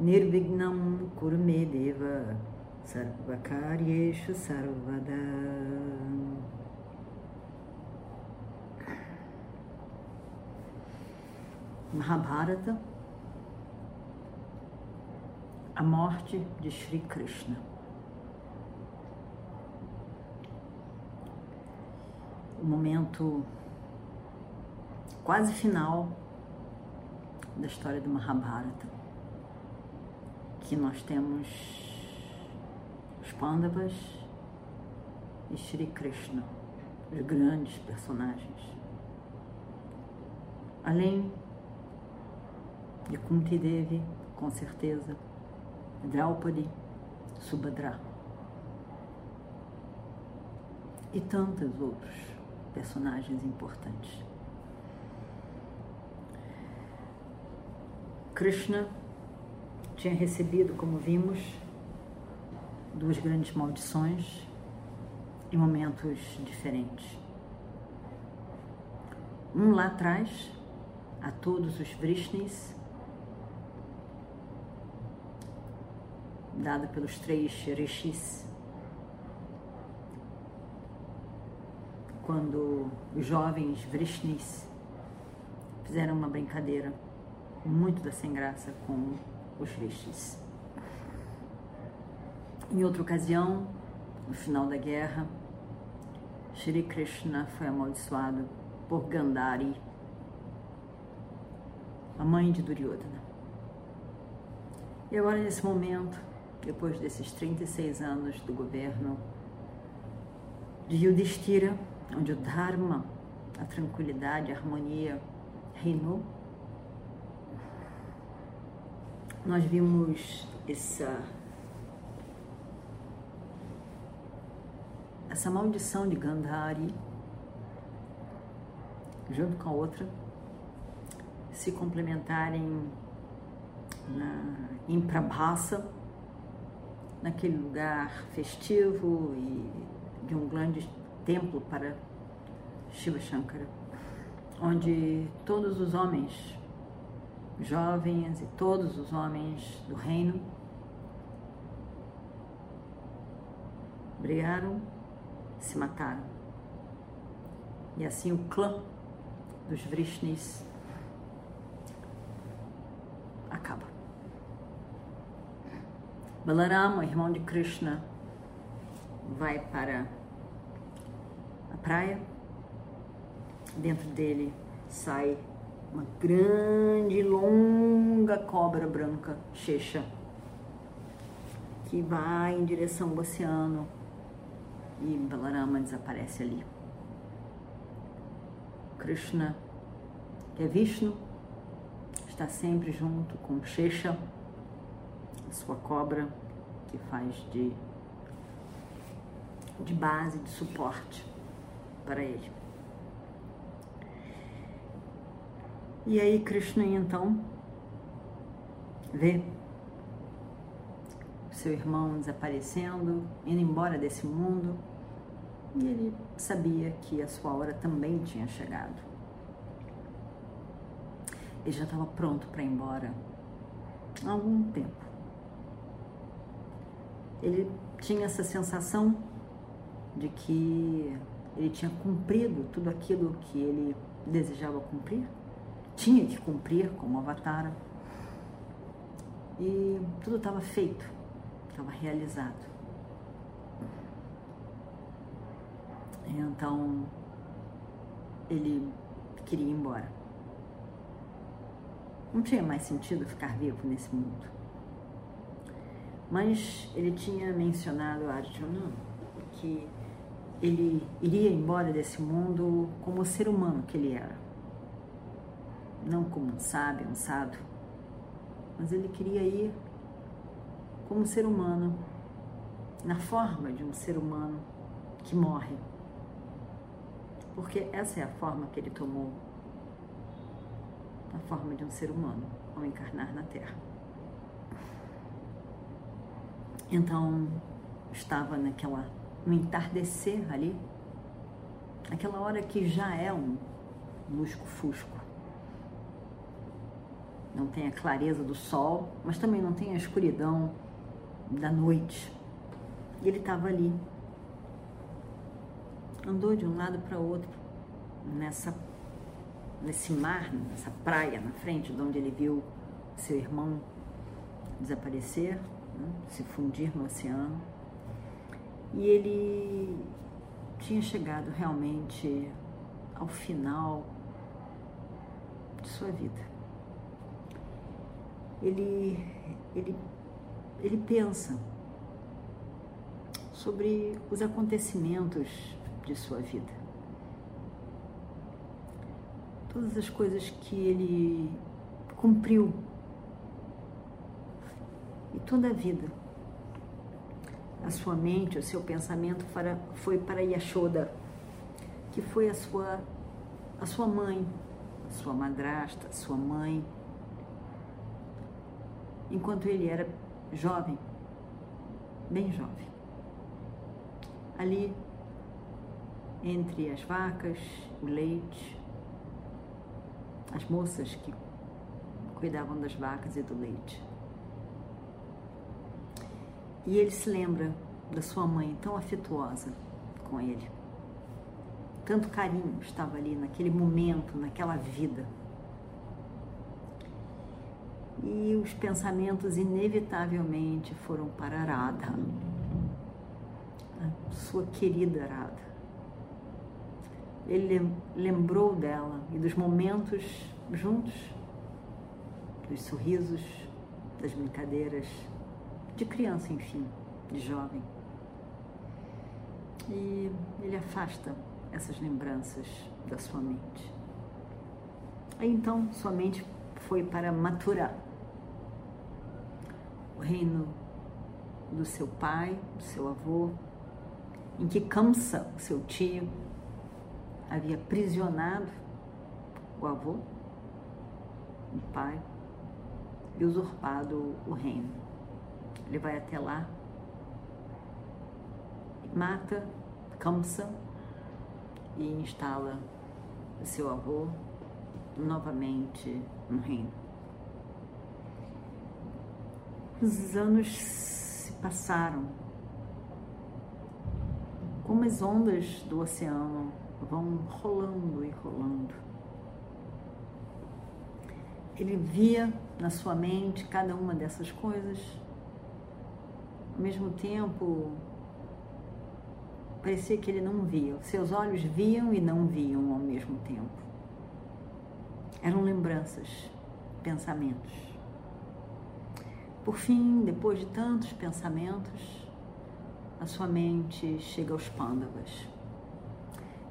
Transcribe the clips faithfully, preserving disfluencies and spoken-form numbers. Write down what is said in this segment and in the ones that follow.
Nirvignam Kurmedeva Sarvakaryeshu Sarvada. Mahabharata, a morte de Sri Krishna. O momento quase final da história do Mahabharata, que nós temos os Pandavas e Sri Krishna, os grandes personagens. Além de Kunti Devi, com certeza, Draupadi, Subhadra e tantos outros personagens importantes. Krishna tinha recebido, como vimos, duas grandes maldições em momentos diferentes. Um lá atrás, a todos os Vrishnis, dada pelos três Rishis, quando os jovens Vrishnis fizeram uma brincadeira muito da sem graça com os Rishis. Em outra ocasião, no final da guerra, Sri Krishna foi amaldiçoado por Gandhari, a mãe de Duryodhana. E agora, nesse momento, depois desses trinta e seis anos do governo de Yudhistira, onde o Dharma, a tranquilidade, a harmonia reinou, nós vimos essa, essa maldição de Gandhari, junto com a outra, se complementarem na, em Prabhasa, naquele lugar festivo e de um grande templo para Shiva Shankara, onde todos os homens jovens e todos os homens do reino brigaram, se mataram. E assim o clã dos Vrishnis acaba. Balarama, irmão de Krishna, vai para a praia. Dentro dele sai uma grande, longa cobra branca, Shesha, que vai em direção ao oceano e Balarama desaparece ali. Krishna, que é Vishnu, está sempre junto com Shesha, a sua cobra, que faz de, de base, de suporte para ele. E aí Krishna então vê seu irmão desaparecendo, indo embora desse mundo, e ele sabia que a sua hora também tinha chegado. Ele já estava pronto para ir embora há algum tempo. Ele tinha essa sensação de que ele tinha cumprido tudo aquilo que ele desejava cumprir, tinha que cumprir como avatar, e tudo estava feito, estava realizado. E então ele queria ir embora. Não tinha mais sentido ficar vivo nesse mundo. Mas ele tinha mencionado a Arjuna que ele iria embora desse mundo como o ser humano que ele era. Não como um sábio, um sábio, mas ele queria ir como ser humano, na forma de um ser humano que morre, porque essa é a forma que ele tomou, a forma de um ser humano ao encarnar na Terra. Então estava naquela, no entardecer ali, aquela hora que já é um lusco-fusco, não tem a clareza do sol, mas também não tem a escuridão da noite. E ele estava ali, andou de um lado para outro, nessa, nesse mar, nessa praia na frente, de onde ele viu seu irmão desaparecer, né, se fundir no oceano. E ele tinha chegado realmente ao final de sua vida. Ele, ele, ele pensa sobre os acontecimentos de sua vida. Todas as coisas que ele cumpriu. E toda a vida. A sua mente, o seu pensamento para, foi para Yashoda, que foi a sua, a sua mãe, a sua madrasta, a sua mãe, enquanto ele era jovem, bem jovem, ali entre as vacas, o leite, as moças que cuidavam das vacas e do leite. E ele se lembra da sua mãe tão afetuosa com ele, tanto carinho estava ali naquele momento, naquela vida. E os pensamentos inevitavelmente foram para Arada, a sua querida Arada. Ele lembrou dela e dos momentos juntos, dos sorrisos, das brincadeiras, de criança, enfim, de jovem. E ele afasta essas lembranças da sua mente. Aí então sua mente foi para Mathura, o reino do seu pai, do seu avô, em que Kamsa, seu tio, havia aprisionado o avô, o pai, e usurpado o reino. Ele vai até lá, mata Kamsa e instala o seu avô novamente no reino. Os anos se passaram, como as ondas do oceano vão rolando e rolando. Ele via na sua mente cada uma dessas coisas, ao mesmo tempo parecia que ele não via, seus olhos viam e não viam ao mesmo tempo, eram lembranças, pensamentos. Por fim, depois de tantos pensamentos, a sua mente chega aos Pandavas.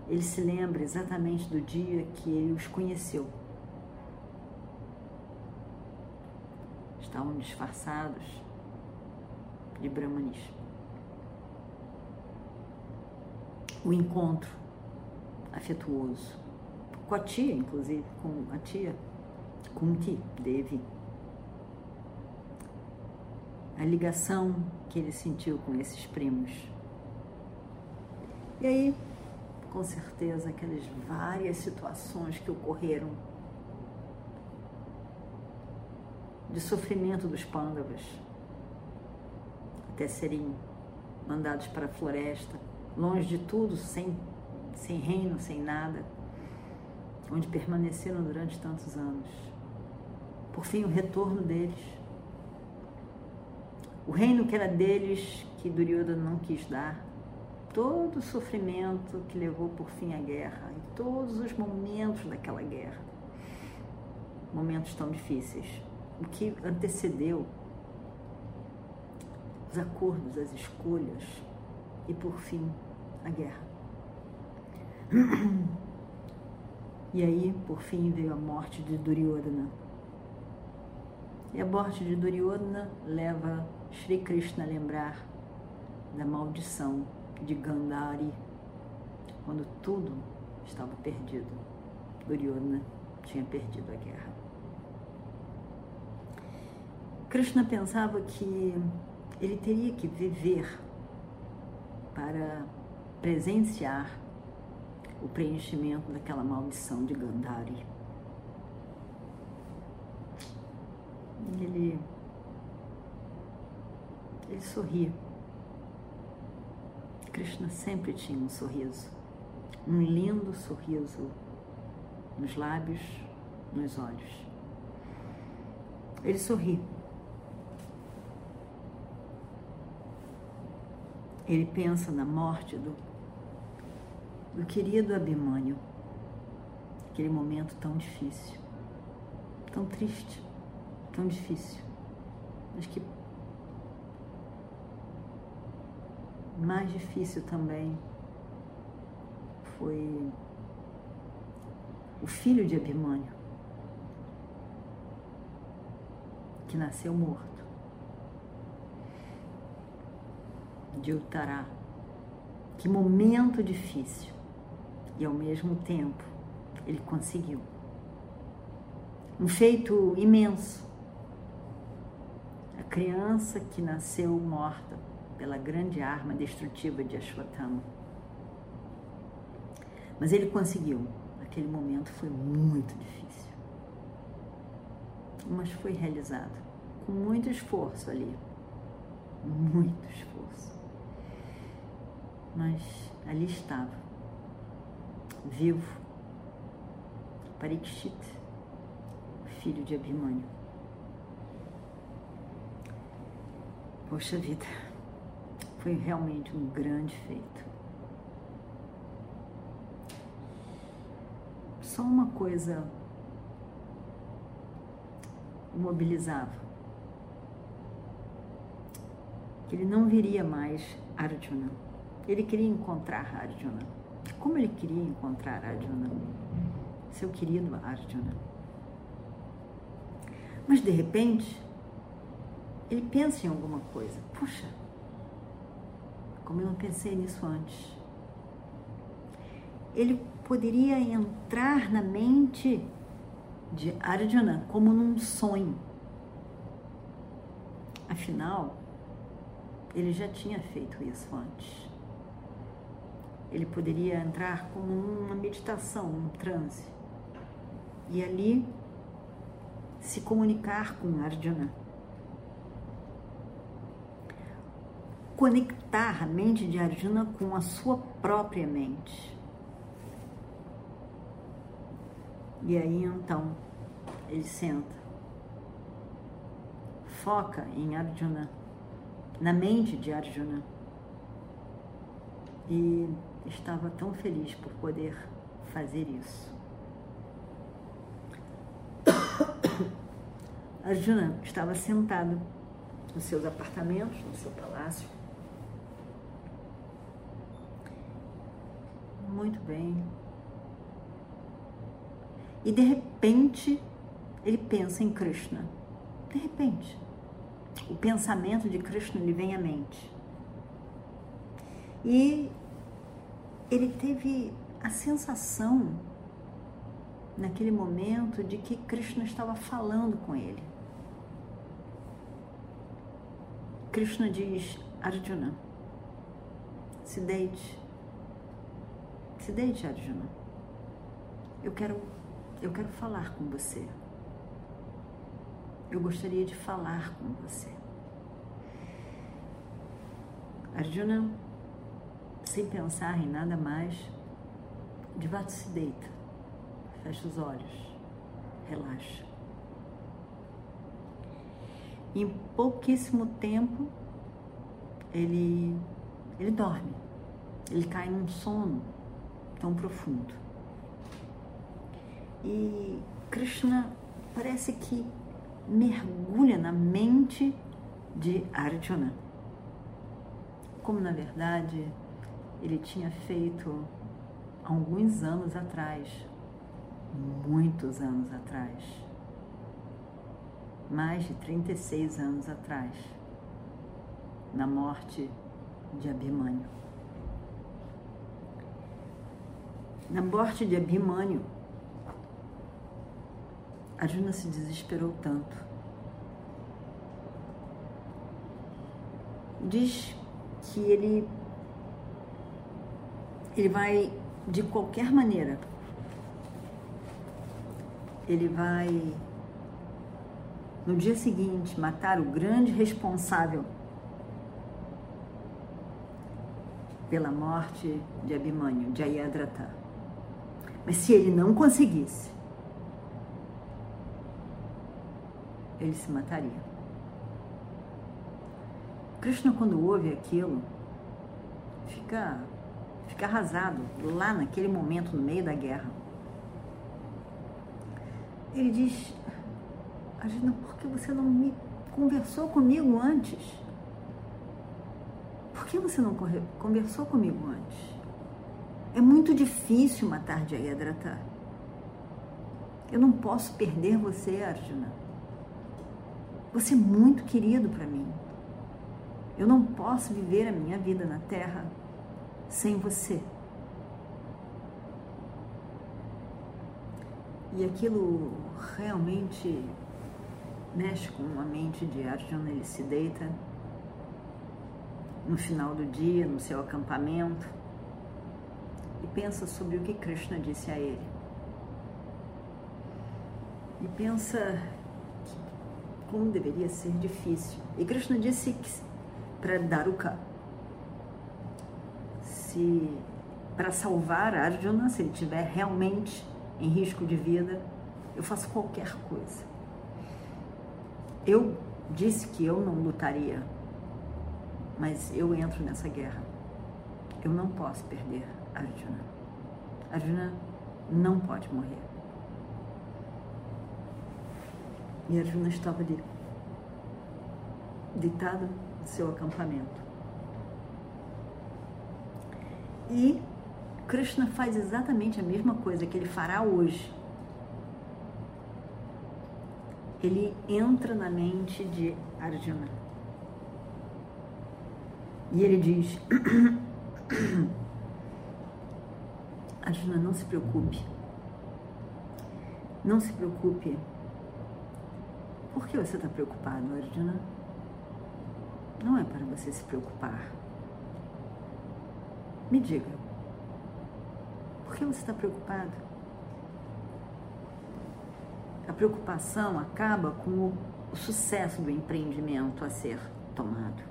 Ele se lembra exatamente do dia que ele os conheceu. Estavam disfarçados de Brahmanis. O encontro afetuoso, com a tia, inclusive, com a tia Kunti Devi. A ligação que ele sentiu com esses primos. E aí, com certeza, aquelas várias situações que ocorreram de sofrimento dos Pandavas, até serem mandados para a floresta, longe de tudo, sem, sem reino, sem nada, onde permaneceram durante tantos anos. Por fim, o retorno deles. O reino que era deles, que Duryodhana não quis dar, todo o sofrimento que levou por fim à guerra, e todos os momentos daquela guerra, momentos tão difíceis, o que antecedeu os acordos, as escolhas e, por fim, a guerra. E aí, por fim, veio a morte de Duryodhana, E a morte de Duryodhana leva Sri Krishna a lembrar da maldição de Gandhari, quando tudo estava perdido. Duryodhana tinha perdido a guerra. Krishna pensava que ele teria que viver para presenciar o preenchimento daquela maldição de Gandhari. Ele, ele sorria. Krishna sempre tinha um sorriso, um lindo sorriso nos lábios, nos olhos. Ele sorri. Ele pensa na morte do, do querido Abhimanyu, aquele momento tão difícil, tão triste, tão difícil, mas que mais difícil também foi o filho de Abhimanyu, que nasceu morto, de Utara. Que momento difícil, e ao mesmo tempo ele conseguiu um feito imenso. A criança que nasceu morta pela grande arma destrutiva de Ashwatthama, mas ele conseguiu. Aquele momento foi muito difícil, mas foi realizado com muito esforço ali, muito esforço. Mas ali estava, vivo, Parikshit, filho de Abhimanyu. Poxa vida, foi realmente um grande feito. Só uma coisa imobilizava, que ele não viria mais Arjuna. Ele queria encontrar Arjuna. Como ele queria encontrar Arjuna? Seu querido Arjuna. Mas de repente, ele pensa em alguma coisa. Puxa, como eu não pensei nisso antes. Ele poderia entrar na mente de Arjuna como num sonho. Afinal, ele já tinha feito isso antes. Ele poderia entrar como uma meditação, um transe, e ali se comunicar com Arjuna, conectar a mente de Arjuna com a sua própria mente. E aí então ele senta, foca em Arjuna, na mente de Arjuna, e estava tão feliz por poder fazer isso. Arjuna estava sentado nos seus apartamentos, no seu palácio, muito bem, e de repente ele pensa em Krishna. De repente o pensamento de Krishna lhe vem à mente, e ele teve a sensação, naquele momento, de que Krishna estava falando com ele. Krishna diz: Arjuna, se deite, se deite, Arjuna, eu quero, eu quero falar com você, eu gostaria de falar com você. Arjuna, sem pensar em nada mais, de fato se deita, fecha os olhos, relaxa. Em pouquíssimo tempo, ele, ele dorme, ele cai num sono tão profundo. E Krishna parece que mergulha na mente de Arjuna, como na verdade ele tinha feito alguns anos atrás, muitos anos atrás, mais de trinta e seis anos atrás, na morte de Abhimanyu. Na morte de Abhimanyu, Arjuna se desesperou tanto. Diz que ele, ele vai, de qualquer maneira, ele vai, no dia seguinte, matar o grande responsável pela morte de Abhimanyu, Jayadratha. Mas se ele não conseguisse, ele se mataria. Krishna, quando ouve aquilo, fica, fica arrasado lá naquele momento, no meio da guerra. Ele diz: Arjuna, por que você não me conversou comigo antes? Por que você não conversou comigo antes? É muito difícil matar Jayadratha. Eu não posso perder você, Arjuna. Você é muito querido para mim. Eu não posso viver a minha vida na Terra sem você. E aquilo realmente mexe com a mente de Arjuna. Ele se deita no final do dia, no seu acampamento, e pensa sobre o que Krishna disse a ele. E pensa que, como deveria ser difícil. E Krishna disse que para Daruka, se para salvar Arjuna, se ele estiver realmente em risco de vida, eu faço qualquer coisa. Eu disse que eu não lutaria, mas eu entro nessa guerra. Eu não posso perder Arjuna. Arjuna não pode morrer. E Arjuna estava ali, deitado seu acampamento. E Krishna faz exatamente a mesma coisa que ele fará hoje. Ele entra na mente de Arjuna. E ele diz: Arjuna, não se preocupe. Não se preocupe. Por que você está preocupado, Arjuna? Não é para você se preocupar. Me diga, por que você está preocupado? A preocupação acaba com o, o sucesso do empreendimento a ser tomado.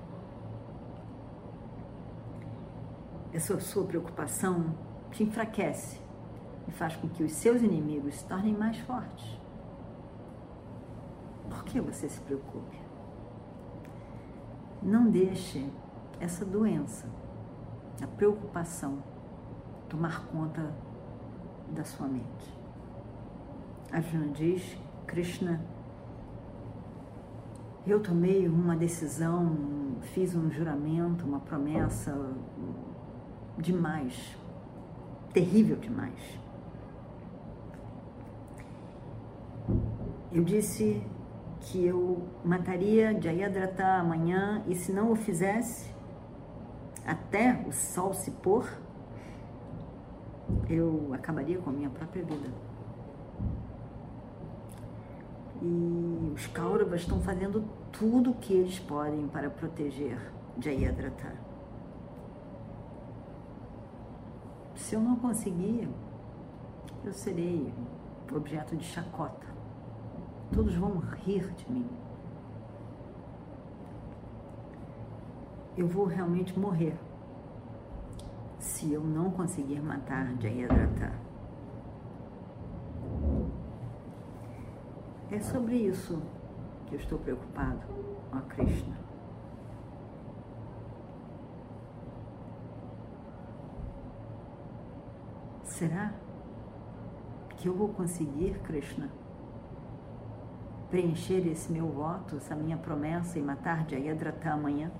Essa sua preocupação te enfraquece e faz com que os seus inimigos se tornem mais fortes. Por que você se preocupe? Não deixe essa doença, a preocupação, tomar conta da sua mente. Arjuna diz: Krishna, eu tomei uma decisão, fiz um juramento, uma promessa demais, terrível demais. Eu disse que eu mataria Jayadratha amanhã, e se não o fizesse, até o sol se pôr, eu acabaria com a minha própria vida. E os Kauravas estão fazendo tudo o que eles podem para proteger Jayadratha. Se eu não conseguir, eu serei objeto de chacota. Todos vão rir de mim. Eu vou realmente morrer se eu não conseguir matar Jayadratha. É sobre isso que eu estou preocupado, ó Krishna. Será que eu vou conseguir, Krishna, preencher esse meu voto, essa minha promessa, e matar Jayadratha amanhã?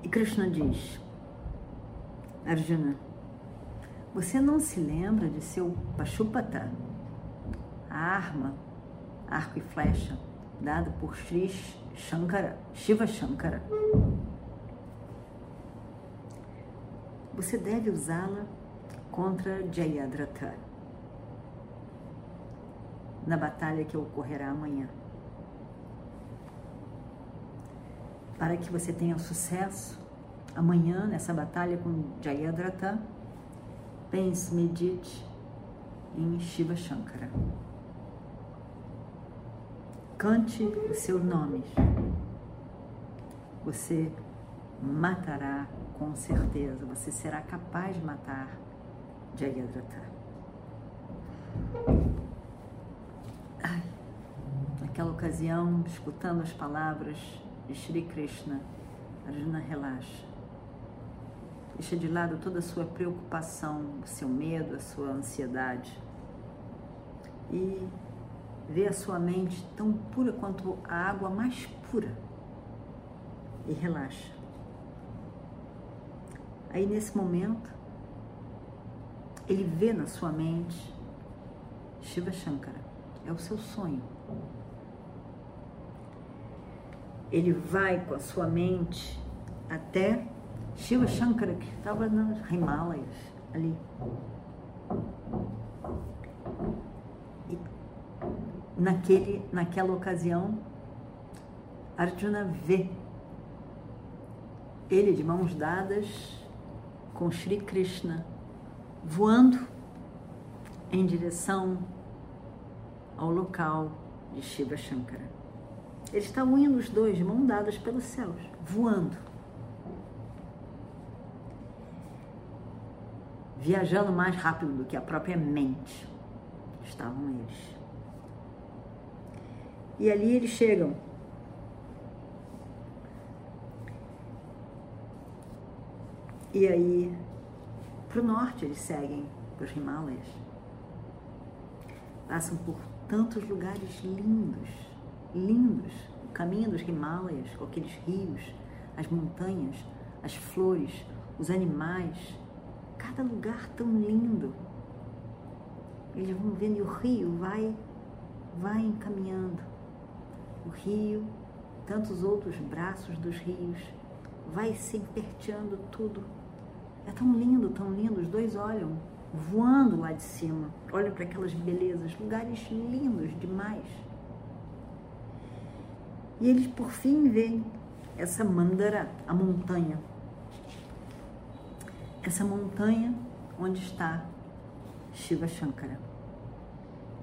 E Krishna diz: Arjuna, você não se lembra de seu Pashupata, a arma, arco e flecha, dado por Sri Shankara, Shiva Shankara. Você deve usá-la contra Jayadratha, na batalha que ocorrerá amanhã. Para que você tenha sucesso amanhã nessa batalha com Jayadratha, pense, medite em Shiva Shankara. Cante o seu nome. Você matará com certeza. Você será capaz de matar Jayadratha. Ai, naquela ocasião, escutando as palavras de Sri Krishna, Arjuna relaxa. Deixa de lado toda a sua preocupação, o seu medo, a sua ansiedade. E vê a sua mente tão pura quanto a água mais pura. E relaxa. Aí nesse momento, ele vê na sua mente Shiva Shankara. É o seu sonho. Ele vai com a sua mente até Shiva Shankara, que estava nas Himalayas, ali. E naquele, naquela ocasião, Arjuna vê ele de mãos dadas com Sri Krishna, voando em direção ao local de Shiva Shankara. Eles estavam indo os dois de mãos dadas pelos céus, voando, viajando mais rápido do que a própria mente, estavam eles. E ali eles chegam. E aí, para o norte, eles seguem para os Himalayas. Passam por tantos lugares lindos, lindos. O caminho dos Himalayas, com aqueles rios, as montanhas, as flores, os animais. Cada lugar tão lindo. Eles vão vendo e o rio vai, vai encaminhando. O rio, tantos outros braços dos rios, vai se emperteando tudo. É tão lindo, tão lindo. Os dois olham, voando lá de cima. Olham para aquelas belezas, lugares lindos demais. E eles por fim veem essa Mandara, a montanha. Essa montanha onde está Shiva Shankara.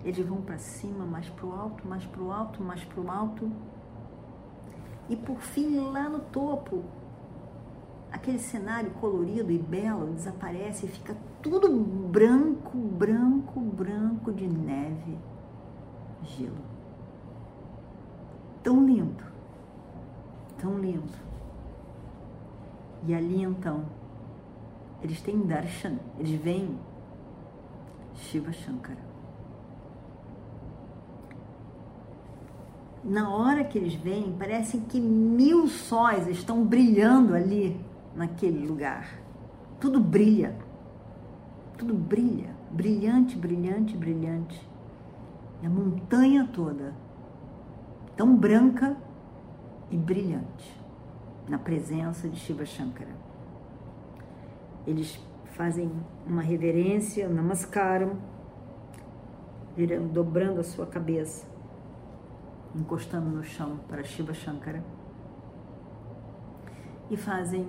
Eles vão para cima, mais para o alto, mais para o alto, mais para o alto. E por fim, lá no topo, aquele cenário colorido e belo desaparece e fica tudo branco, branco, branco de neve, gelo. Tão lindo, tão lindo. E ali então, eles têm darshan, eles veem Shiva Shankara. Na hora que eles veem, parecem que mil sóis estão brilhando ali, naquele lugar. Tudo brilha, tudo brilha, brilhante, brilhante, brilhante. E a montanha toda, tão branca e brilhante, na presença de Shiva Shankara. Eles fazem uma reverência, namaskaram, virando, dobrando a sua cabeça, encostando no chão para Shiva Shankara, e fazem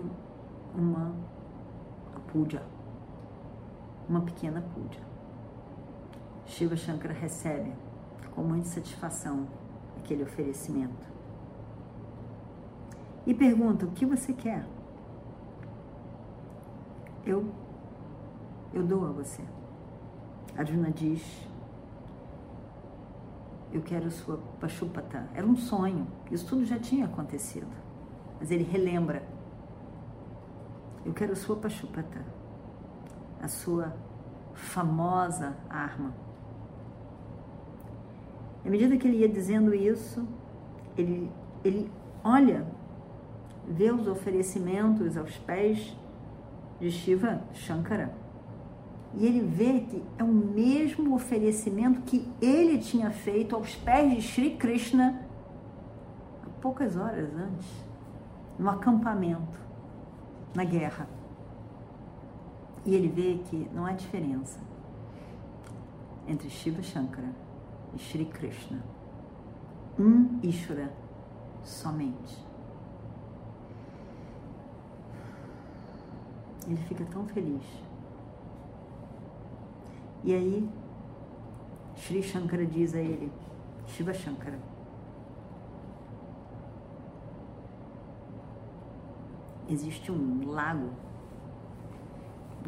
uma puja, uma pequena puja. Shiva Shankara recebe com muita satisfação aquele oferecimento e pergunta: o que você quer? Eu, eu dou a você. Arjuna diz: eu quero sua Pashupata. Era um sonho, isso tudo já tinha acontecido, mas ele relembra: eu quero sua Pashupata, a sua famosa arma. E à medida que ele ia dizendo isso, ele, ele olha, vê os oferecimentos aos pés de Shiva Shankara E ele vê que é o mesmo oferecimento que ele tinha feito aos pés de Sri Krishna há poucas horas antes, no acampamento, na guerra. E ele vê que não há diferença entre Shiva Shankara e Sri Krishna. Um Ishvara somente. Ele fica tão feliz. E aí, Sri Shankara diz a ele, Shiva Shankara, existe um lago,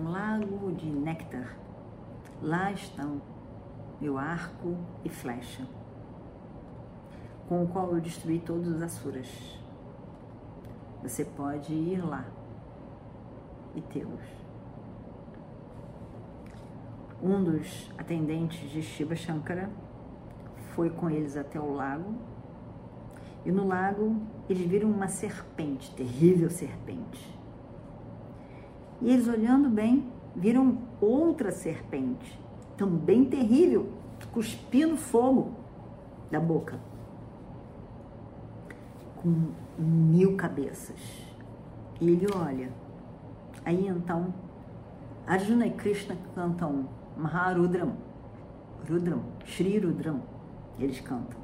um lago de néctar. Lá estão meu arco e flecha, com o qual eu destruí todos os asuras. Você pode ir lá e tê-los. Um dos atendentes de Shiva Shankara foi com eles até o lago, e no lago eles viram uma serpente, terrível serpente. E eles, olhando bem, viram outra serpente, também terrível, cuspindo fogo da boca, com mil cabeças. E ele olha. Aí então, Arjuna e Krishna cantam Maharudram, Rudram, Shri Rudram, eles cantam.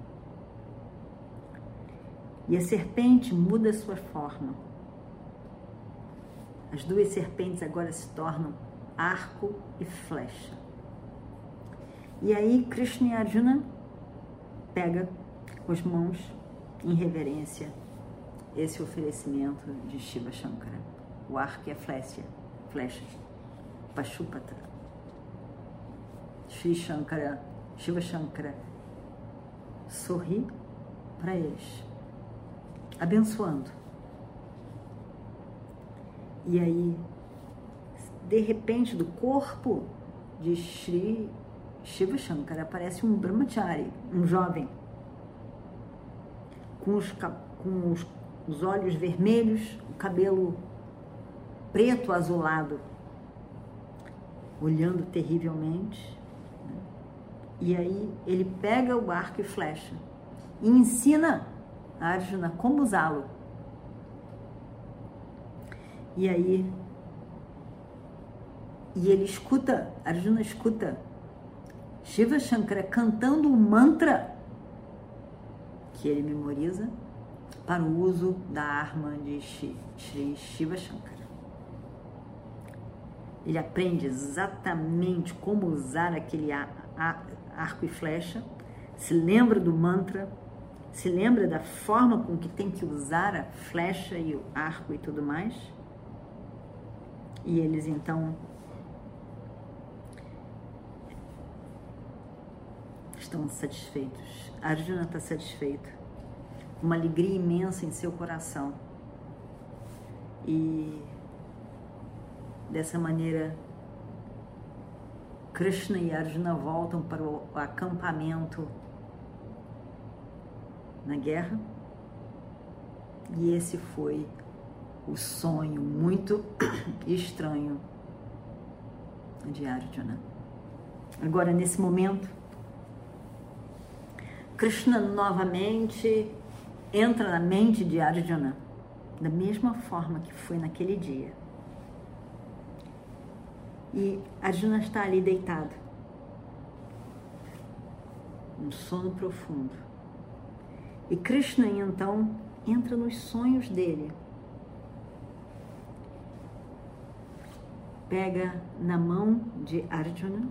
E a serpente muda sua forma. As duas serpentes agora se tornam arco e flecha. E aí Krishna e Arjuna pega com as mãos em reverência esse oferecimento de Shiva Shankara, o arco e a flecha, flecha, Pashupata. Shri Shankara, Shiva Shankara sorri para eles, abençoando. E aí, de repente, do corpo de Shri Shiva Shankara aparece um brahmachari, um jovem, com os, com os, os olhos vermelhos, o cabelo preto azulado, olhando terrivelmente, né? E aí ele pega o arco e flecha e ensina a Arjuna como usá-lo. E aí e ele escuta, Arjuna escuta Shiva Shankara cantando um mantra que ele memoriza para o uso da arma de Shri Shiva Shankara. Ele aprende exatamente como usar aquele arco e flecha, se lembra do mantra, se lembra da forma com que tem que usar a flecha e o arco e tudo mais. E eles então estão satisfeitos. Arjuna está satisfeito, uma alegria imensa em seu coração. E dessa maneira, Krishna e Arjuna voltam para o acampamento na guerra. E esse foi o sonho muito estranho de Arjuna. Agora, nesse momento, Krishna novamente entra na mente de Arjuna, da mesma forma que foi naquele dia. E Arjuna está ali deitado, um sono profundo. E Krishna então entra nos sonhos dele, pega na mão de Arjuna,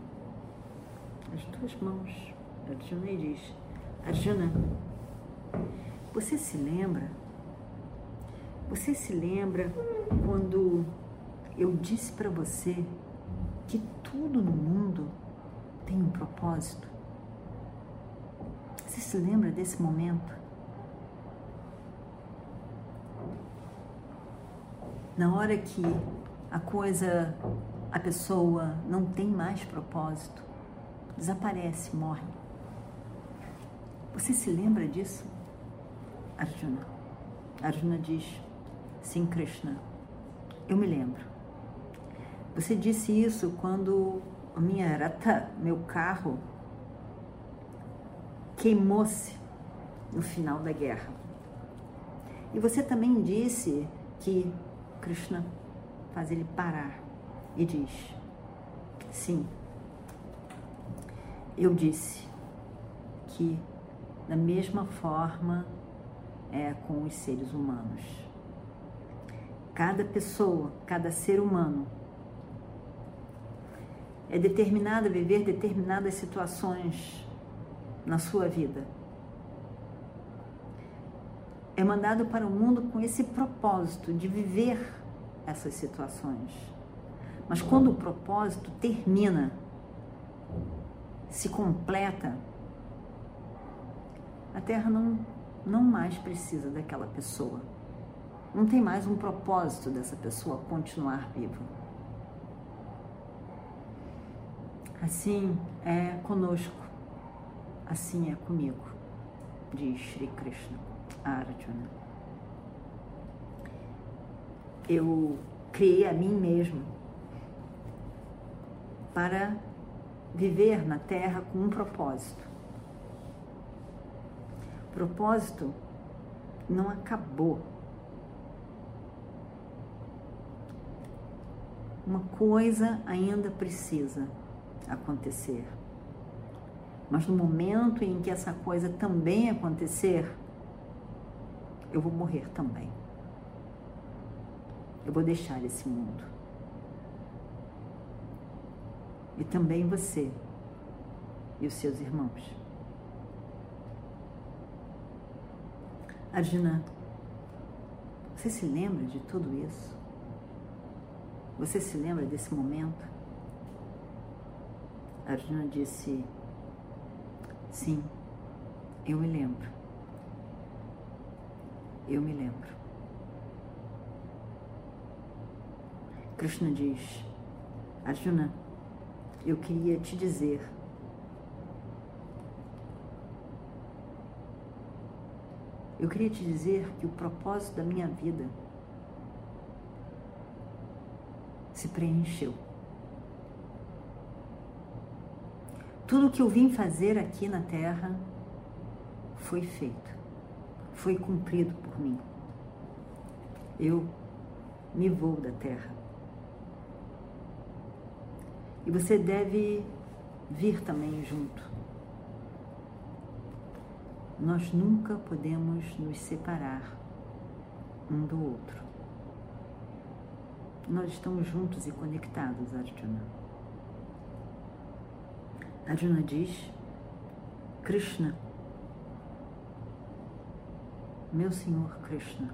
as duas mãos, Arjuna, e diz: Arjuna, você se lembra? Você se lembra quando eu disse para você que tudo no mundo tem um propósito? Você se lembra desse momento? Na hora que a coisa, a pessoa não tem mais propósito, desaparece, morre. Você se lembra disso, Arjuna? Arjuna diz: sim, Krishna, eu me lembro. Você disse isso quando a minha Ratha, meu carro, queimou-se no final da guerra. E você também disse que Krishna faz ele parar e diz, sim, eu disse que da mesma forma é com os seres humanos. Cada pessoa, cada ser humano é determinado a viver determinadas situações na sua vida. É mandado para o mundo com esse propósito de viver essas situações. Mas quando o propósito termina, se completa, a Terra não, não mais precisa daquela pessoa. Não tem mais um propósito dessa pessoa continuar viva. Assim é conosco, assim é comigo, diz Sri Krishna, Arjuna. Eu criei a mim mesmo para viver na Terra com um propósito. O propósito não acabou. Uma coisa ainda precisa acontecer. Mas no momento em que essa coisa também acontecer, eu vou morrer também. Eu vou deixar esse mundo. E também você e os seus irmãos. Arjuna, você se lembra de tudo isso? Você se lembra desse momento? Arjuna disse, sim, eu me lembro, eu me lembro. Krishna diz, Arjuna, eu queria te dizer eu queria te dizer que o propósito da minha vida se preencheu. Tudo o que eu vim fazer aqui na Terra foi feito, foi cumprido por mim. Eu me vou da Terra. E você deve vir também junto. Nós nunca podemos nos separar um do outro. Nós estamos juntos e conectados, Arjuna. Arjuna diz, Krishna, meu Senhor Krishna,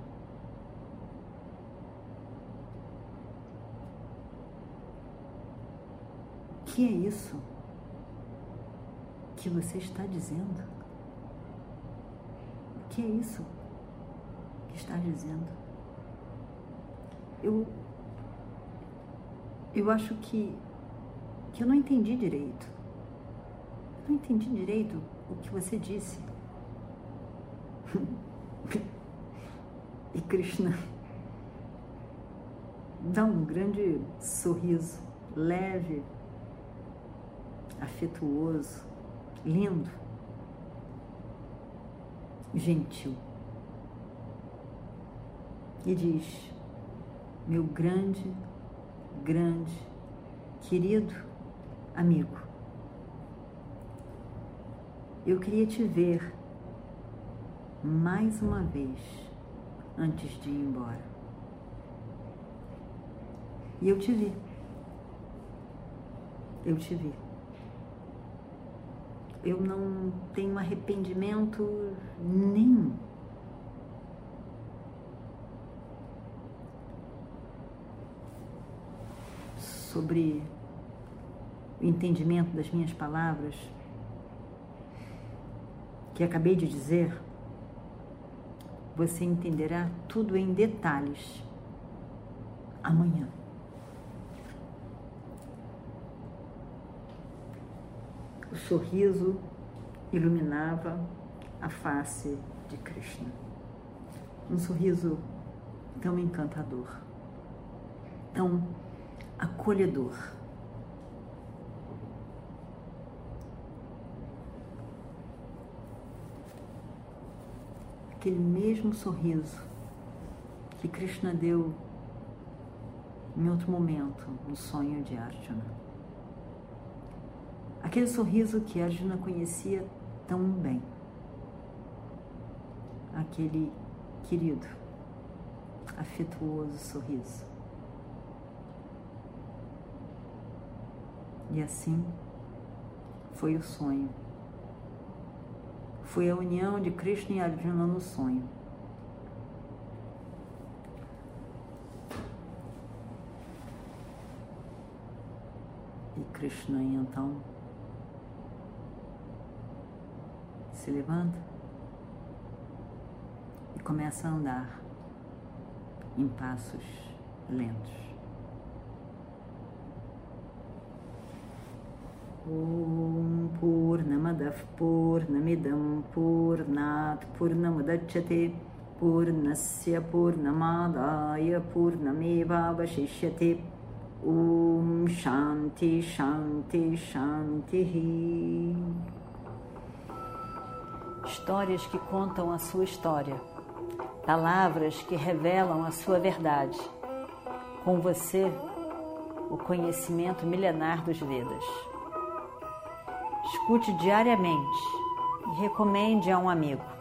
o que é isso que você está dizendo? O que é isso que está dizendo? Eu, eu acho que, que eu não entendi direito. Não entendi direito o que você disse. E Krishna dá um grande sorriso, leve, afetuoso, lindo, gentil. E diz, meu grande, grande, querido amigo, eu queria te ver mais uma vez antes de ir embora. E eu te vi. Eu te vi. Eu não tenho arrependimento nenhum. Sobre o entendimento das minhas palavras que acabei de dizer, você entenderá tudo em detalhes amanhã. O sorriso iluminava a face de Krishna. Um sorriso tão encantador, tão acolhedor. aquele mesmo sorriso que Krishna deu em outro momento, no sonho de Arjuna. Aquele sorriso que Arjuna conhecia tão bem. Aquele querido, afetuoso sorriso. E assim foi o sonho. Foi a união de Krishna e Arjuna no sonho. E Krishna então se levanta e começa a andar em passos lentos. Om Purnamadav Purnamidam Purnat Purnamudachyate Purnasya Purnamadaya Purnameva Avashishyate. Om Shanti Shanti Shanti. Histórias que contam a sua história, palavras que revelam a sua verdade. Com você, o conhecimento milenar dos Vedas. Escute diariamente e recomende a um amigo.